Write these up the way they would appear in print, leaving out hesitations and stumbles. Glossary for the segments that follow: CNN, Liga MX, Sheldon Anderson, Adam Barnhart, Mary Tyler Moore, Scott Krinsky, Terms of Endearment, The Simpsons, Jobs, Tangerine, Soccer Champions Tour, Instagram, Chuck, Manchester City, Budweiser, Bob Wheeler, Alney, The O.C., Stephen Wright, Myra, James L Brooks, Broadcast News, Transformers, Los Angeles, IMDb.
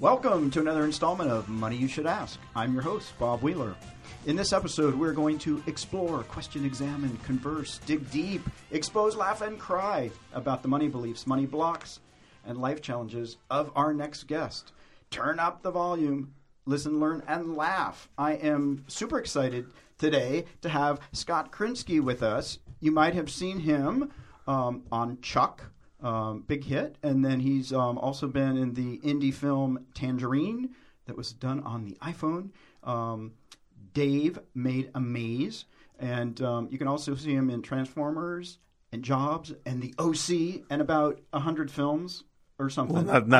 Welcome to another installment of Money You Should Ask. I'm your host, Bob Wheeler. In this episode, we're going to explore, question, examine, converse, dig deep, expose, laugh, and cry about the money beliefs, money blocks, and life challenges of our next guest. Turn up the volume, listen, learn, and laugh. I am super excited today to have Scott Krinsky with us. You might have seen him on Chuck. Big hit, and then he's also been in the indie film Tangerine that was done on the iPhone. Dave Made a Maze, and you can also see him in Transformers and Jobs and The O.C. and about 100 films or something. Well,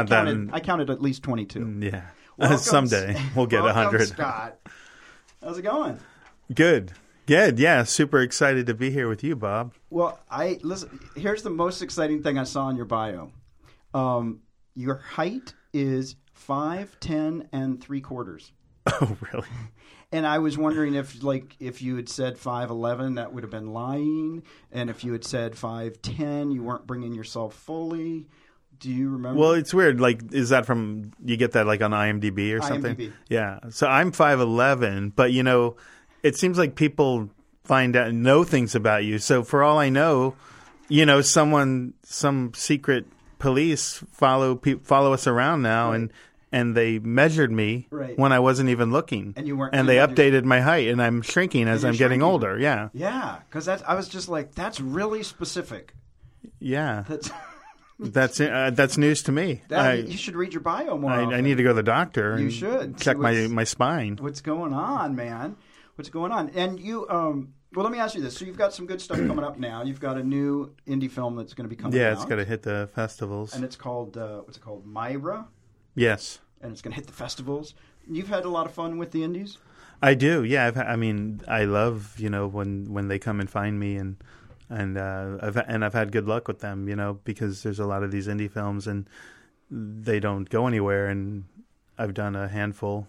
I counted at least 22. Yeah, welcome, someday we'll get 100. Scott, how's it going? Good. Good, yeah. Super excited to be here with you, Bob. Well, listen. Here's the most exciting thing I saw in your bio. Your height is 5'10¾". Oh, really? And I was wondering if you had said 5'11", that would have been lying, and if you had said 5'10", you weren't bringing yourself fully. Do you remember? Well, it's weird. Like, is that from you get that like on IMDb or something? IMDb. Yeah. So I'm 5'11", but you know. It seems like people find out and know things about you. So for all I know, you know, some secret police follow us around now, right. and they measured me right. when I wasn't even looking, and they updated my height, and I'm shrinking as I'm getting older. Yeah, yeah, because I was just like, that's really specific. Yeah, that's news to me. You should read your bio more. I need to go to the doctor. You should check my spine. What's going on, man? What's going on? And you, well, let me ask you this. So you've got some good stuff coming up now. You've got a new indie film that's going to be coming out. Yeah, it's going to hit the festivals. And it's called, Myra? Yes. And it's going to hit the festivals. You've had a lot of fun with the indies? I do, yeah. I love, you know, when they come and find me and I've had good luck with them, you know, because there's a lot of these indie films and they don't go anywhere. And I've done a handful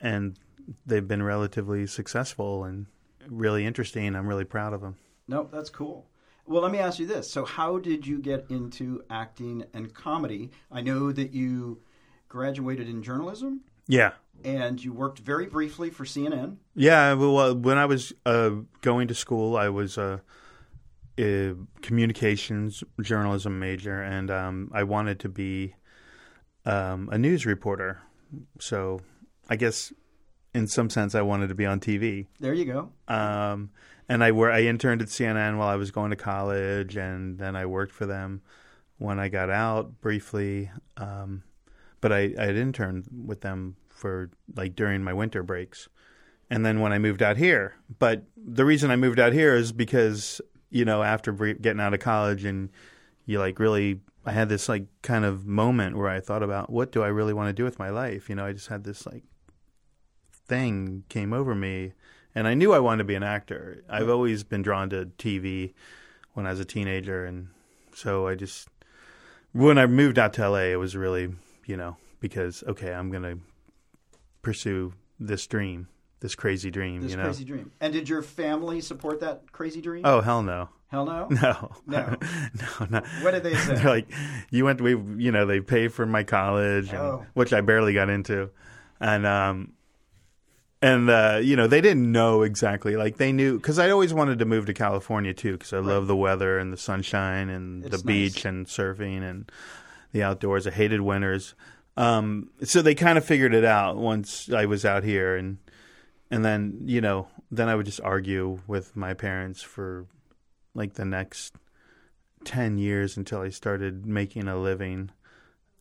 and they've been relatively successful and really interesting. I'm really proud of them. No, that's cool. Well, let me ask you this. So how did you get into acting and comedy? I know that you graduated in journalism. Yeah. And you worked very briefly for CNN. Yeah. Well, when I was going to school, I was a communications journalism major, and I wanted to be a news reporter. So I guess in some sense, I wanted to be on TV. There you go. And I interned at CNN while I was going to college, and then I worked for them when I got out briefly. But I had interned with them for during my winter breaks, and then when I moved out here. But the reason I moved out here is because after getting out of college, and I had this kind of moment where I thought about what do I really want to do with my life. I just had this thing came over me, and I knew I wanted to be an actor. I've always been drawn to TV when I was a teenager, and so I just when I moved out to LA, it was really because I'm gonna pursue this dream, this crazy dream. This crazy dream. And did your family support that crazy dream? Oh, hell no. Hell no? No. No. What did they say? They're like, they paid for my college, which I barely got into, and they didn't know exactly. They knew – because I always wanted to move to California too, because I love the weather and the sunshine and the beach and surfing and the outdoors. I hated winters. So they kind of figured it out once I was out here. And then, then I would just argue with my parents for the next 10 years until I started making a living.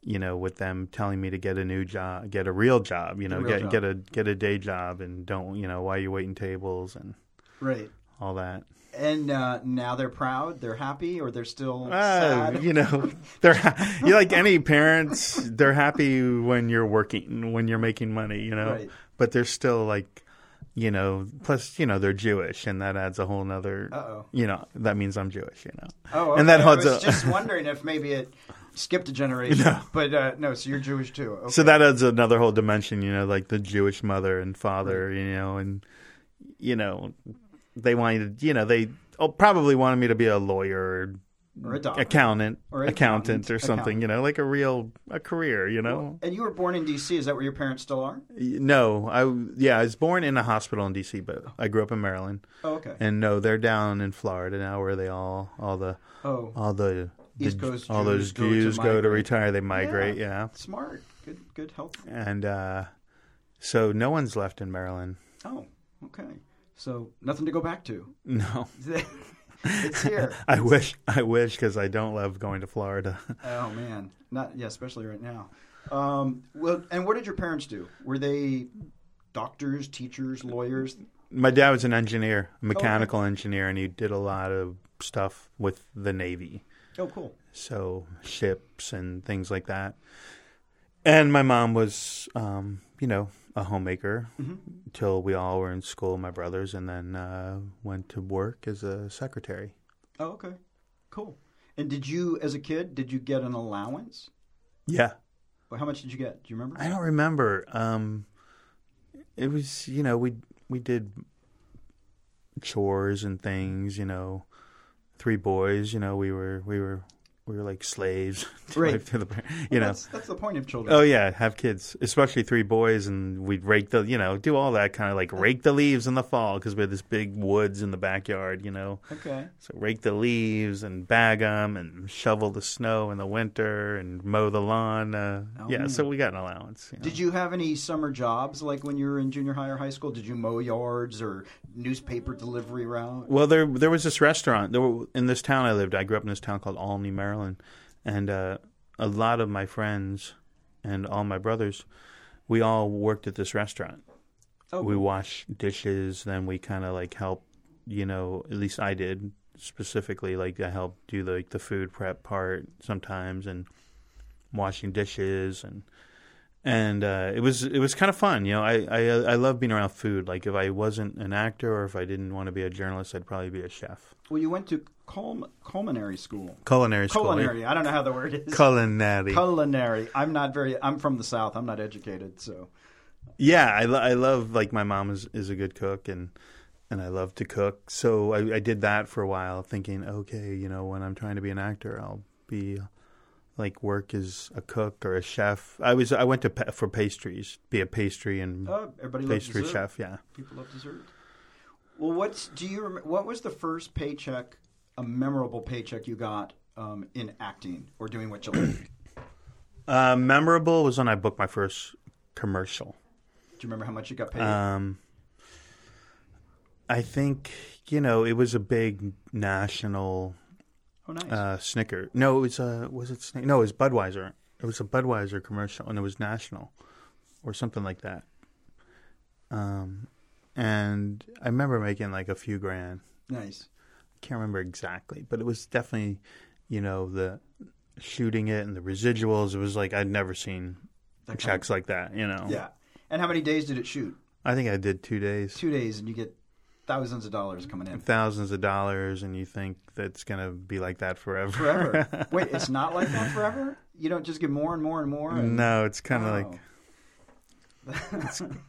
With them telling me to get a new job, get a real job, get a day job, and don't, why are you waiting tables and right all that. And now they're proud, they're happy, or they're still sad. They're any parents, they're happy when you're working, when you're making money, Right. But they're still plus, they're Jewish, and that adds a whole nother. Uh-oh. That means I'm Jewish, Oh, okay. And that adds just wondering if maybe it. Skipped a generation, no. But no. So you're Jewish too. Okay. So that adds another whole dimension, the Jewish mother and father, right. They wanted, probably wanted me to be a lawyer, or a doctor, accountant or something, you know, like a career, you know. Well, and you were born in D.C. Is that where your parents still are? No. I was born in a hospital in D.C., but I grew up in Maryland. Oh, okay. And no, they're down in Florida now where they all the East Coast all those Jews go to retire. They migrate, yeah. Smart. Good help. And so no one's left in Maryland. Oh, okay. So nothing to go back to. No. It's here. I wish because I don't love going to Florida. Oh, man. Especially right now. Well, and what did your parents do? Were they doctors, teachers, lawyers? My dad was an engineer, a mechanical engineer, and he did a lot of stuff with the Navy. Oh, cool. So ships and things like that. And my mom was, a homemaker till we all were in school, my brothers, and then went to work as a secretary. Oh, okay. Cool. And as a kid, did you get an allowance? Yeah. Well, how much did you get? Do you remember? I don't remember. It was, we did chores and things, 3 boys, we were like slaves to the parents. That's the point of children. Oh, yeah, have kids, especially 3 boys, and we'd rake the, do all that kind of like rake the leaves in the fall because we had this big woods in the backyard, Okay. So rake the leaves and bag them and shovel the snow in the winter and mow the lawn. So we got an allowance. Did you have any summer jobs like when you were in junior high or high school? Did you mow yards or newspaper delivery route? Well, there was this restaurant in this town I lived. I grew up in this town called Alney, Maryland. And a lot of my friends and all my brothers, we all worked at this restaurant. Oh. We washed dishes, then we kind of like helped, at least I did specifically, like I helped do like the food prep part sometimes and washing dishes and it was kind of fun. I love being around food. Like if I wasn't an actor or if I didn't want to be a journalist, I'd probably be a chef. Well, you went to culinary school. I don't know how the word is. Culinary. I'm from the South. I'm not educated, so. Yeah, I love, like my mom is a good cook and I love to cook. So I did that for a while thinking, okay, when I'm trying to be an actor, I'll be like work as a cook or a chef. I went to for pastries, be a pastry and pastry chef, yeah. People love dessert. Well, what was the first paycheck? A memorable paycheck you got in acting or doing what you like? Memorable was when I booked my first commercial. Do you remember how much you got paid? I think, it was a big national Snickers. No, it was it was Budweiser. It was a Budweiser commercial and it was national or something like that. And I remember making like a few grand. Nice. Can't remember exactly, but it was definitely, the shooting it and the residuals. It was like I'd never seen checks like that, Yeah. And how many days did it shoot? I think I did 2 days. 2 days, and you get thousands of dollars coming in. Thousands of dollars, and you think that's going to be like that forever. Forever. Wait, it's not like that forever? You don't just get more and more and more? No, it's kind of like...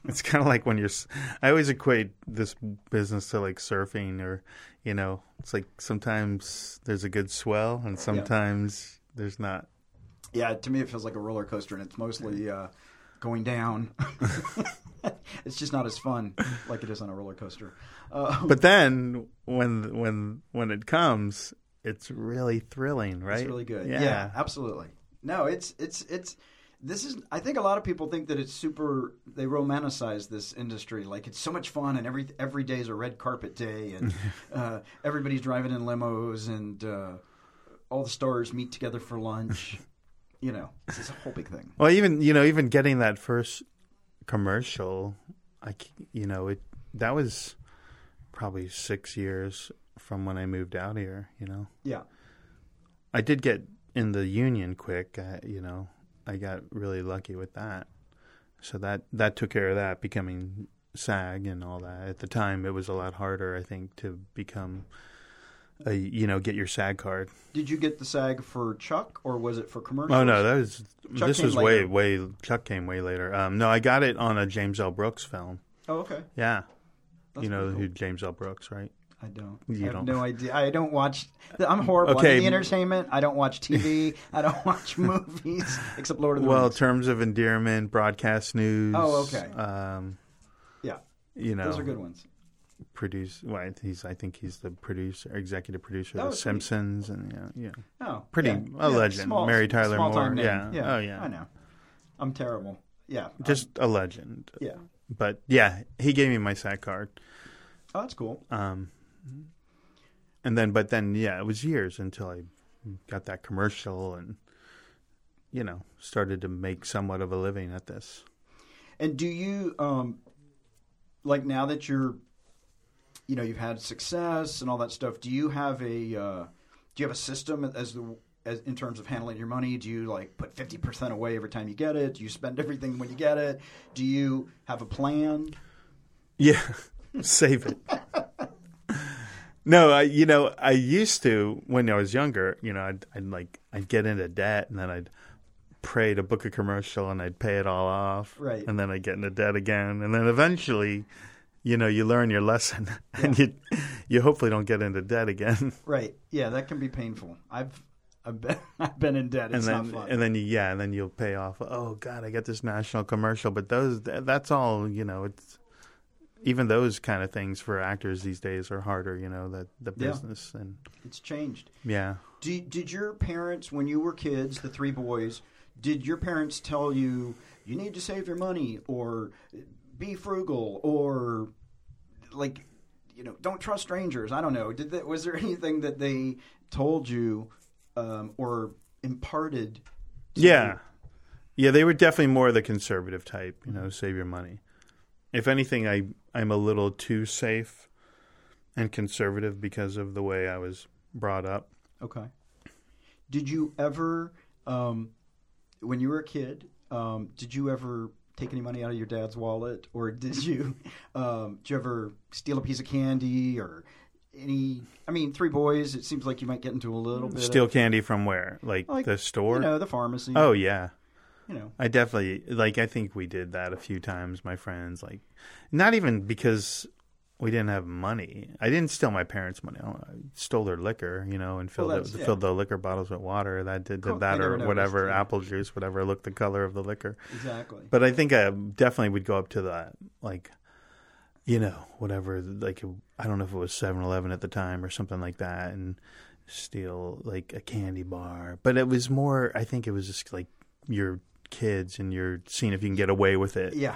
it's kind of like when you're – I always equate this business to like surfing or, it's like sometimes there's a good swell and sometimes there's not. Yeah, to me it feels like a roller coaster and it's mostly going down. It's just not as fun like it is on a roller coaster. But then when it comes, it's really thrilling, right? It's really good. Yeah, absolutely. No, it's – I think a lot of people think that it's they romanticize this industry. Like it's so much fun and every day is a red carpet day and everybody's driving in limos and all the stars meet together for lunch. This is a whole big thing. Well, even getting that first commercial, that was probably 6 years from when I moved out here, Yeah. I did get in the union quick, I got really lucky with that. So that took care of that, becoming SAG and all that. At the time, it was a lot harder, I think, to become get your SAG card. Did you get the SAG for Chuck or was it for commercials? Oh, no, Chuck came way later. No, I got it on a James L Brooks film. Oh, okay. Yeah. That's who James L Brooks, right? I don't. I have no idea. I don't watch. I'm horrible. Okay. I'm in the entertainment. I don't watch TV. I don't watch movies except Lord of the Rings. Well, Terms of Endearment, Broadcast News. Oh, okay. Yeah. You know, those are good ones. Produce. Well, I think he's the producer, executive producer of The Simpsons, and a legend. Small, Mary Tyler Moore. I know. I'm terrible. Yeah. Just a legend. Yeah. But yeah, he gave me my SAG card. Oh, that's cool. And then it was years until I got that commercial and, you know, started to make somewhat of a living at this. And do you, like now that you're, you know, you've had success and all that stuff, do you have a system in terms of handling your money? Do you like put 50% away every time you get it? Do you spend everything when you get it? Do you have a plan? Yeah. Save it. No, I used to when I was younger. You know, I'd get into debt and then I'd pray to book a commercial and I'd pay it all off. Right. And then I'd get into debt again, and then eventually, you know, you learn your lesson and you hopefully don't get into debt again. Right. Yeah, that can be painful. I've been in debt. It's not fun. And then and then you'll pay off. Oh God, I got this national commercial, but that's all. You know, it's. Even those kind of things for actors these days are harder, you know, the business. And it's changed. Yeah. Did your parents, when you were kids, the three boys, did your parents tell you, you need to save your money or be frugal or, like, you know, don't trust strangers? I don't know. Was there anything that they told you or imparted to you? Yeah, they were definitely more the conservative type, you know, save your money. If anything, I'm a little too safe and conservative because of the way I was brought up. Okay. Did you ever, when you were a kid, did you ever take any money out of your dad's wallet, or did you ever steal a piece of candy or any? I mean, three boys. It seems like you might get into a little bit. Steal candy from where? Like the store? You know, the pharmacy. Oh yeah. You know. I definitely I think we did that a few times, my friends. Like, not even because we didn't have money. I didn't steal my parents' money. I stole their liquor, you know, and filled the liquor bottles with water. That did that or whatever, apple juice, whatever. Look, the color of the liquor. Exactly. But I think I definitely would go up to that, like, you know, whatever. Like, I don't know if it was 7-Eleven at the time or something like that, and steal like a candy bar. But it was more. I think it was just like your kids and you're seeing if you can get away with it. Yeah.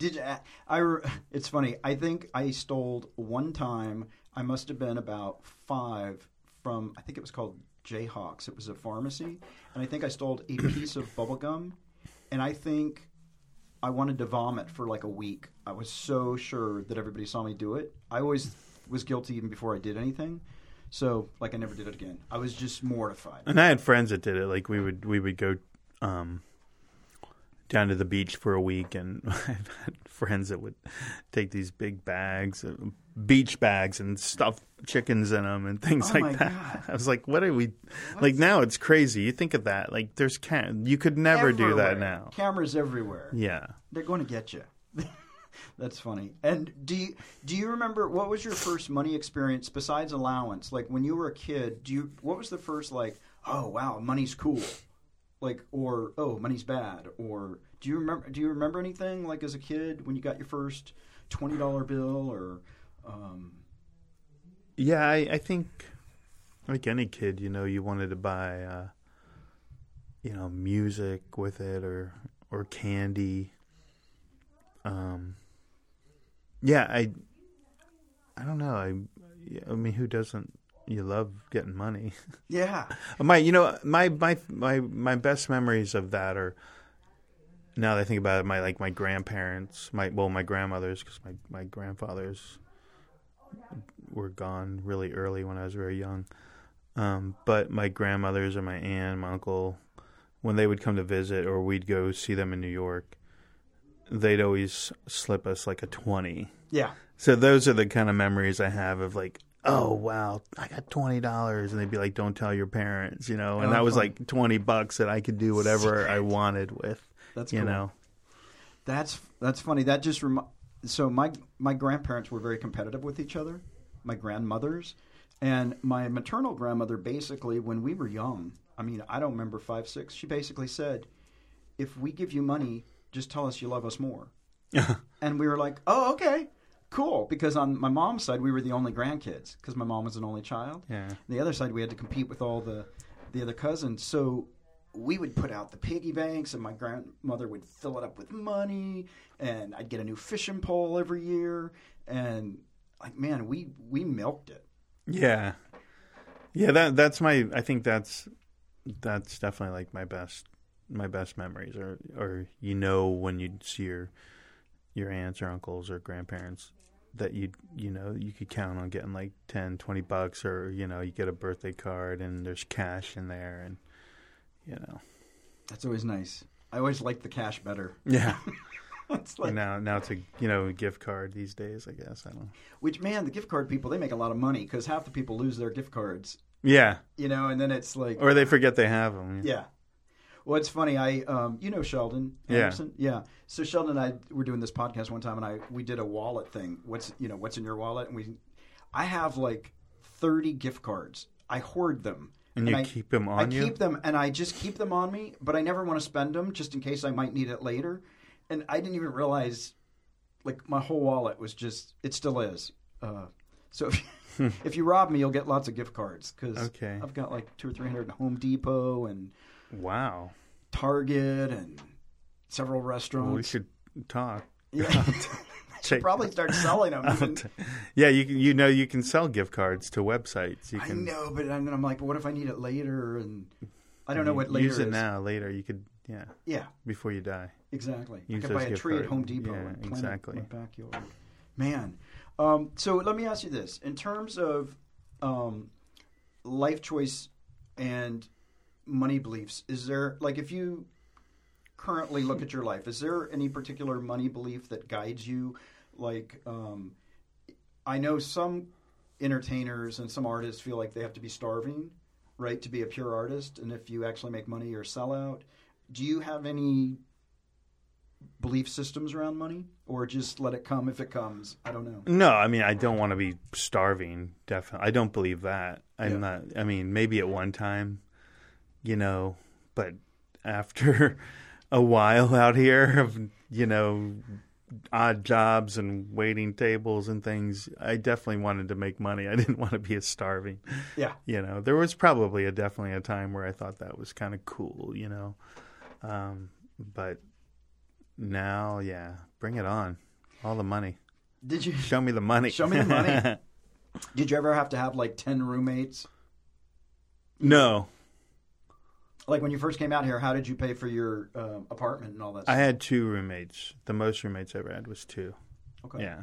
It's funny. I think I stole one time. I must have been about 5 from, I think it was called Jayhawks. It was a pharmacy. And I think I stole a piece of bubble gum. And I think I wanted to vomit for like a week. I was so sure that everybody saw me do it. I always was guilty even before I did anything. So like I never did it again. I was just mortified. And I had friends that did it. Like we would go down to the beach for a week, and I've had friends that would take these big bags, beach bags, and stuff chickens in them and things like that. God. I was like, now it's crazy. You think of that. Like, there's you could never do that now. Cameras everywhere. Yeah. They're going to get you. That's funny. And do you remember, what was your first money experience besides allowance? Like, when you were a kid, what was the first, like, oh, wow, money's cool? Like, or, oh, money's bad, or do you remember anything like as a kid when you got your first $20 bill or Yeah, I think like any kid, you know, you wanted to buy you know, music with it or candy. I don't know. I mean, who doesn't? You love getting money. Yeah. My best memories of that are, now that I think about it, my grandparents, my grandmother's, because my grandfathers were gone really early when I was very young. But my grandmother's and my aunt and my uncle, when they would come to visit or we'd go see them in New York, they'd always slip us like a 20. Yeah. So those are the kind of memories I have of like, oh, wow, I got $20. And they'd be like, don't tell your parents, you know. And that was fun. Like $20 that I could do whatever I wanted with. That's cool. You know. That's funny. That just so my grandparents were very competitive with each other. my grandmother's. And my maternal grandmother, basically, when we were young, I mean, I don't remember 5, 6, she basically said, if we give you money, just tell us you love us more. And we were like, oh, okay, cool. Because on my mom's side, we were the only grandkids because my mom was an only child. Yeah. On the other side, we had to compete with all the other cousins. So we would put out the piggy banks, and my grandmother would fill it up with money, and I'd get a new fishing pole every year. And, like, man, we milked it. Yeah. Yeah, that's my – I think that's definitely, like, my best memories or you know, when you'd see your aunts or uncles or grandparents that you could count on getting like $10, $20, or, you know, you get a birthday card and there's cash in there, and, you know, that's always nice. I always liked the cash better. Yeah. It's like, now it's a, you know, a gift card these days, I guess. I don't know. Which, man, the gift card people, they make a lot of money because half the people lose their gift cards. Yeah. You know, and then it's like, or they forget they have them. Yeah. Well, it's funny. I, you know, Sheldon Anderson. Yeah. So Sheldon and I were doing this podcast one time, and we did a wallet thing. What's in your wallet? And I have like 30 gift cards. I hoard them. And keep them on you? I keep them, and I just keep them on me, but I never want to spend them, just in case I might need it later. And I didn't even realize, like, my whole wallet was just, it still is. So if you rob me, you'll get lots of gift cards, because I've got like 200 or 300 Home Depot and. Wow. Target and several restaurants. Well, we should talk. Yeah. Should probably start selling them. Yeah, you can sell gift cards to websites. You can, I know, but I'm like, but what if I need it later? And I don't know what later is. Use it now, later. You could, yeah. Yeah. Before you die. Exactly. I could buy a tree at Home Depot and plant it in my backyard. Man. So let me ask you this. In terms of life choice and money beliefs, is there, like, if you currently look at your life, is there any particular money belief that guides you? Like, I know some entertainers and some artists feel like they have to be starving, right, to be a pure artist, and if you actually make money, you're a sellout. Do you have any belief systems around money, or just let it come if it comes? I don't know. No, I mean, I don't want to be starving, definitely. I don't believe that. I'm not, I mean, maybe at one time. You know, but after a while out here of, you know, odd jobs and waiting tables and things, I definitely wanted to make money. I didn't want to be starving. Yeah. You know, there was probably definitely a time where I thought that was kind of cool, you know. But now, yeah, bring it on. All the money. Did you show me the money? Show me the money. Did you ever have to have like 10 roommates? No. Like, when you first came out here, how did you pay for your apartment and all that stuff? I had 2 roommates. The most roommates I ever had was 2. Okay. Yeah.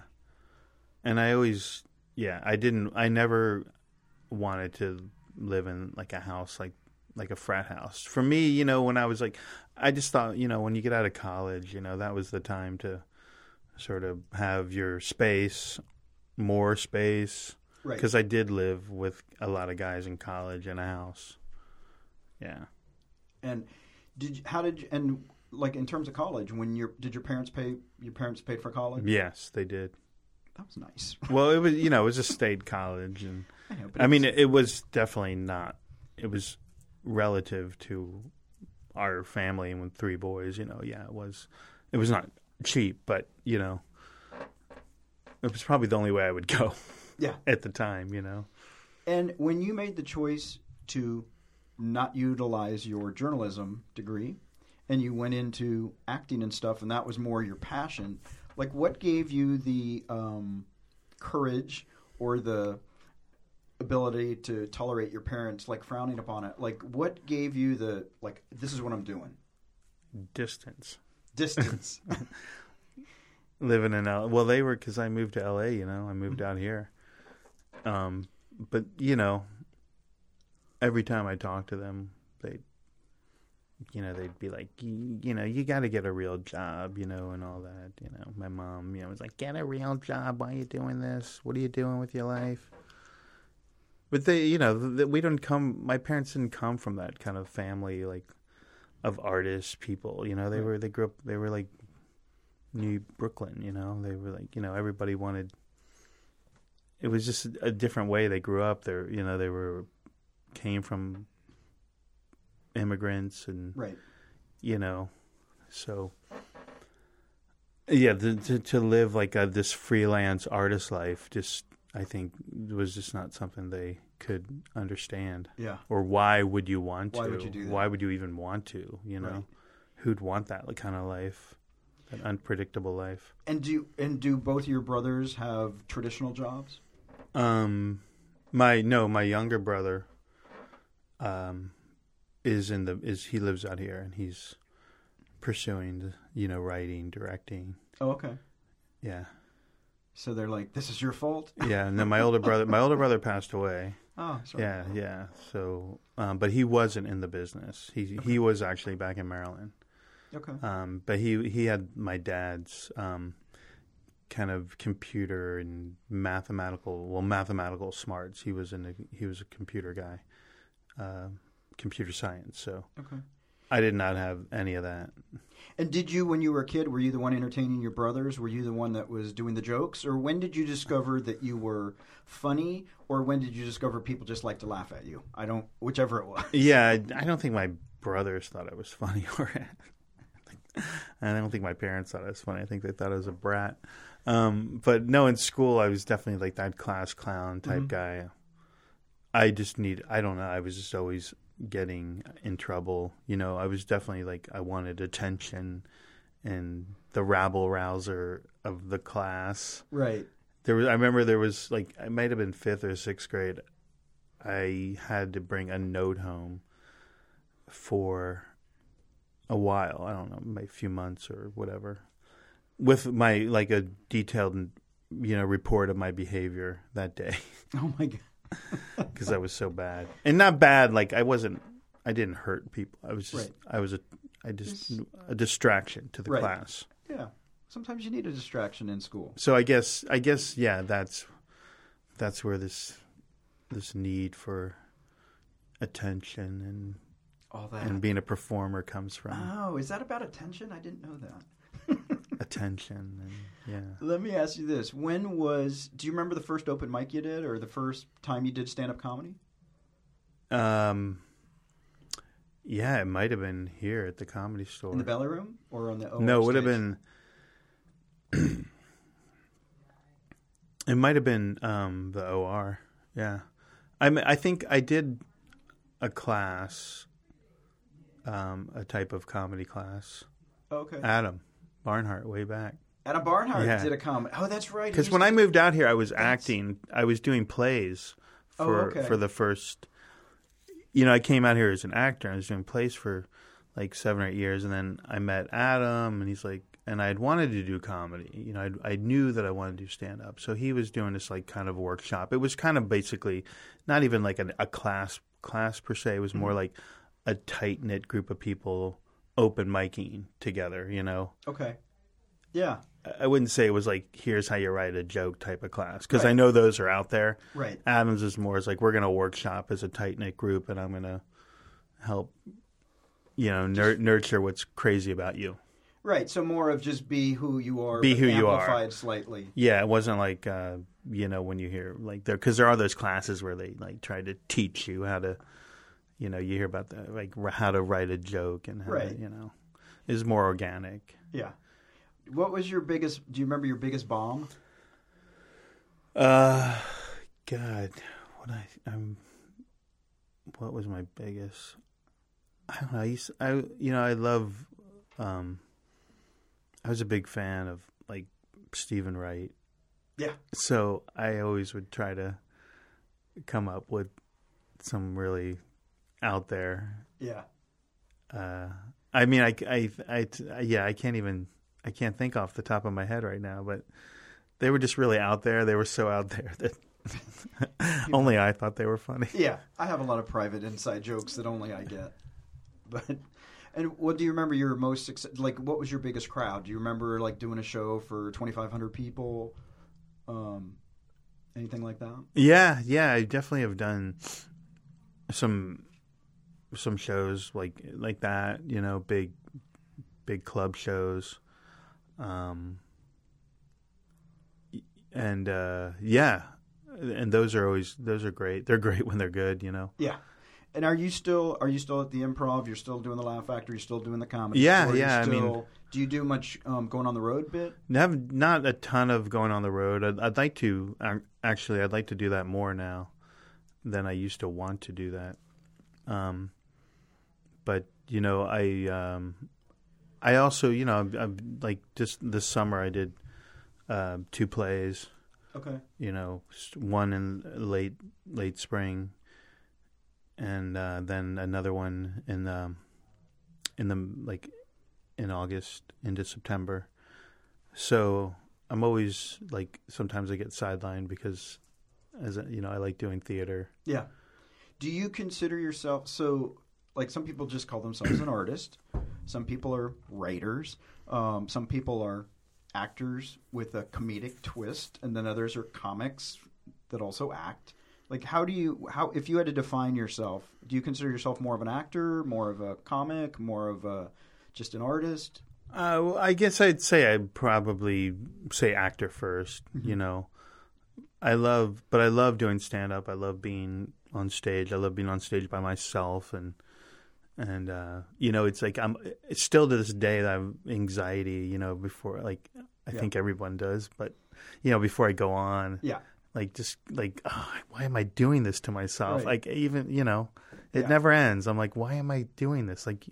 And I always, I never wanted to live in, like, a house, like a frat house. For me, you know, when I was, like, I just thought, you know, when you get out of college, you know, that was the time to sort of have your space, more space. Right. Because I did live with a lot of guys in college in a house. Yeah. And in terms of college, your parents paid for college? Yes, they did. That was nice. Well, it was, you know, it was a state college, and it was definitely not. It was relative to our family and with 3 boys, you know. Yeah, it was not cheap, but, you know, it was probably the only way I would go. Yeah. At the time, you know. And when you made the choice to not utilize your journalism degree, and you went into acting and stuff, and that was more your passion. Like, what gave you the courage or the ability to tolerate your parents, like, frowning upon it? Like, what gave you the, like, this is what I'm doing? Distance. Living in L.A. Well, they were, because I moved to L.A., you know. I moved out here. But, you know, every time I talked to them, they'd be like, you know, you got to get a real job, you know, and all that. You know, my mom, you know, was like, get a real job. Why are you doing this? What are you doing with your life? But they, you know, my parents didn't come from that kind of family, like, of artists, people. You know, they were like New Brooklyn, you know. They were like, you know, everybody wanted it was just a different way they grew up. They, you know, they were came from immigrants and right. You know, so yeah, to live like this freelance artist life just I think was just not something they could understand. Yeah. Or why would you want to? Why would you do that? Why would you even want to? You know, right. Who'd want that kind of life? An unpredictable life. And do both your brothers have traditional jobs? My younger brother he lives out here and he's pursuing writing, directing. Oh, okay. Yeah. So they're like, this is your fault? Yeah, and then my older brother passed away. Oh, sorry. Yeah, yeah. So but he wasn't in the business. He was actually back in Maryland. Okay. But he had my dad's kind of computer and mathematical smarts. He was a computer guy, computer science. So okay. I did not have any of that. And did you, when you were a kid, were you the one entertaining your brothers? Were you the one that was doing the jokes? Or when did you discover that you were funny? Or when did you discover people just like to laugh at you? Whichever it was. Yeah, I don't think my brothers thought I was funny or I don't think my parents thought I was funny. I think they thought I was a brat. But no, in school, I was definitely like that class clown type mm-hmm. guy. I don't know. I was just always getting in trouble. You know, I was definitely like, I wanted attention and the rabble rouser of the class. Right. I remember there was like, it might have been 5th or 6th grade. I had to bring a note home for a while, I don't know, maybe a few months or whatever, with my like a detailed, report of my behavior that day. Oh my god! Because I was so bad, and not bad. Like I didn't hurt people. I was just, right. I was a distraction to the right. class. Yeah, sometimes you need a distraction in school. So I guess, yeah, that's where this need for attention and. All that. And being a performer comes from. Oh, is that about attention? I didn't know that. Attention, and, yeah. Let me ask you this. Do you remember the first open mic you did or the first time you did stand-up comedy? Yeah, it might have been here at the Comedy Store. In the belly room or on the OM No, it would stage? Have been – it might have been the OR, yeah. I think I did a class – a type of comedy class. Oh, okay. Adam Barnhart, way back. Adam Barnhart did a comedy. Oh, that's right. Because when I moved out here, I was acting. I was doing plays for the first. I came out here as an actor. I was doing plays for like 7 or 8 years, and then I met Adam, and he's like, and I had wanted to do comedy. I knew that I wanted to do stand up. So he was doing this like kind of workshop. It was kind of basically not even like a class per se. It was more like a tight-knit group of people open micing together, Okay. Yeah. I wouldn't say it was like, here's how you write a joke type of class, because right. I know those are out there. Right. Adams is more is like, we're going to workshop as a tight-knit group, and I'm going to help, nurture what's crazy about you. Right. So more of just be who you are. Be who you are. Amplified slightly. Yeah. It wasn't like, when you hear, like, because there are those classes where they, like, try to teach you how to... you hear about that, like how to write a joke and how right. to, is more organic. Yeah. What was your biggest, do you remember your biggest bomb? God, what was my biggest, I don't know. I was a big fan of like Stephen Wright. Yeah. So I always would try to come up with some really out there. Yeah. I can't think off the top of my head right now, but they were just really out there. They were so out there that only I thought they were funny. Yeah. I have a lot of private inside jokes that only I get. And what do you remember your most what was your biggest crowd? Do you remember like doing a show for 2,500 people? Anything like that? Yeah. Yeah. I definitely have done some shows like that, big club shows. And those are great. They're great when they're good, you know. Yeah. And are you still at the Improv? You're still doing the Laugh Factory. You're still doing the comedy. Yeah, store? Yeah. Still, I mean, do you do much going on the road bit? Not a ton of going on the road. I'd like to actually. I'd like to do that more now than I used to want to do that. But you know, I also, you know, I'm like just this summer I did 2 plays. Okay. You know, one in late spring. And then another one in August into September. So I'm always like, sometimes I get sidelined because, as you know, I like doing theater. Yeah. Do you consider yourself so? Like, some people just call themselves an artist. Some people are writers. Some people are actors with a comedic twist, and then others are comics that also act. Like, how if you had to define yourself, do you consider yourself more of an actor, more of a comic, more of just an artist? Well, I guess I'd probably say actor first, mm-hmm. you know. I love doing stand-up. I love being on stage. I love being on stage by myself. And you know, it's like it's still to this day that I have anxiety, you know, before, like, I think everyone does. But, you know, before I go on. Yeah. Like, just like, oh, why am I doing this to myself? Right. Like, even, you know, it never ends. I'm like, why am I doing this? Like,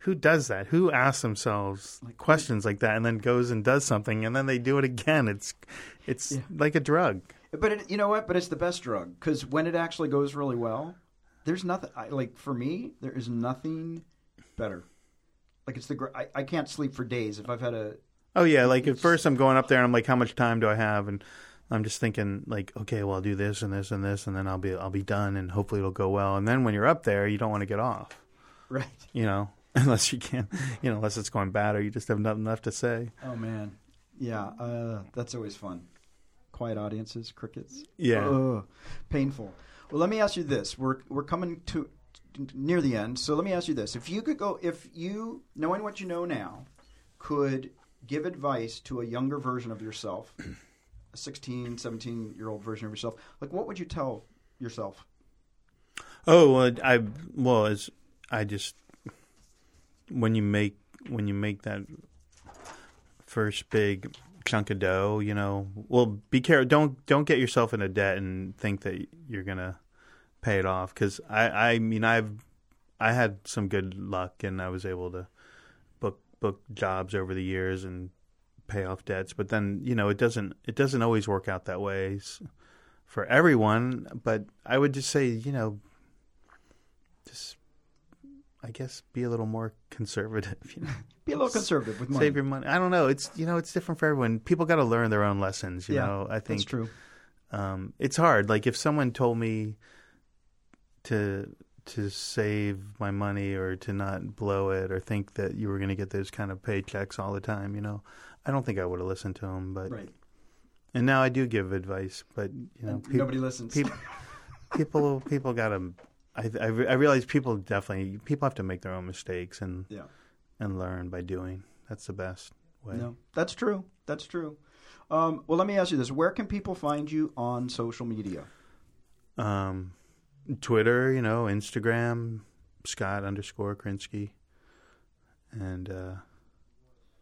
who does that? Who asks themselves like questions like that and then goes and does something and then they do it again? It's like a drug. But you know what? But it's the best drug, because when it actually goes really well, there's nothing like, for me, there is nothing better. Like, it's I can't sleep for days if I've had a. Oh yeah, like at first I'm going up there and I'm like, how much time do I have? And I'm just thinking, like, okay, well, I'll do this and this and this, and then I'll be done, and hopefully it'll go well. And then when you're up there, you don't want to get off, right? You know, unless you can, you know, unless it's going bad or you just have nothing left to say. Oh man, yeah, that's always fun. Quiet audiences, crickets. Yeah, painful. Well, let me ask you this: we're coming to near the end, so let me ask you this: if you could go, if you, knowing what you know now, could give advice to a younger version of yourself. 16, 17-year-old version of yourself, like, what would you tell yourself? Oh, when you make that first big chunk of dough, you know, well, be careful. Don't get yourself into debt and think that you're gonna pay it off. Because I mean I had some good luck and I was able to book jobs over the years and pay off debts, but then, you know, it doesn't always work out that way for everyone. But I would just say, you know, just, I guess, be a little more conservative, you know. Be a little conservative with money. Save your money. I don't know, it's, you know, it's different for everyone. People got to learn their own lessons, you know. I think that's true. It's hard. Like, if someone told me to save my money or to not blow it or think that you were going to get those kind of paychecks all the time, you know, I don't think I would have listened to him. But right. And now I do give advice, but you know, nobody listens. People got to. I realize people have to make their own mistakes and learn by doing. That's the best way. No, that's true. That's true. Well, let me ask you this: where can people find you on social media? Twitter, you know, Instagram, Scott_Krinsky, and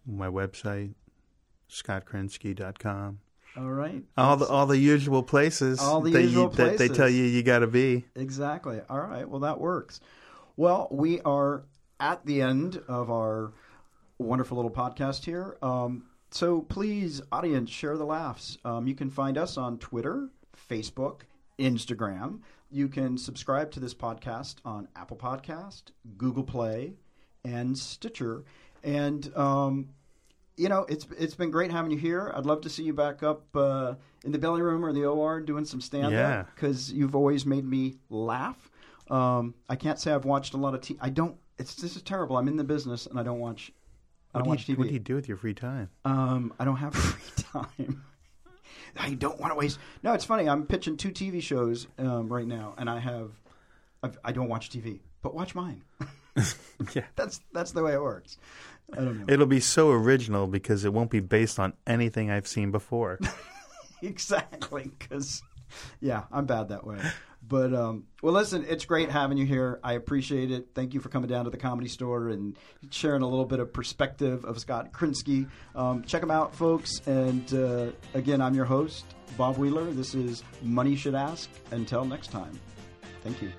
my website, scottkrinsky.com. All right. All the usual places. All the usual places. That they tell you got to be. Exactly. All right. Well, that works. Well, we are at the end of our wonderful little podcast here. So please, audience, share the laughs. You can find us on Twitter, Facebook, Instagram. You can subscribe to this podcast on Apple Podcast, Google Play, and Stitcher. And, you know, it's been great having you here. I'd love to see you back up in the belly room or the OR doing some stand-up, because you've always made me laugh. I can't say I've watched a lot of TV. I don't – this is terrible. I'm in the business, and I don't watch TV. What do you do with your free time? I don't have free time. I don't want to waste. No, it's funny. I'm pitching 2 TV shows right now, and I don't watch TV, but watch mine. Yeah, that's the way it works. I don't know. It'll be so original because it won't be based on anything I've seen before. Exactly, because Yeah, I'm bad that way. But, well, listen, it's great having you here. I appreciate it. Thank you for coming down to the Comedy Store and sharing a little bit of perspective of Scott Krinsky. Check him out, folks. And, again, I'm your host, Bob Wheeler. This is Money Should Ask. Until next time, thank you.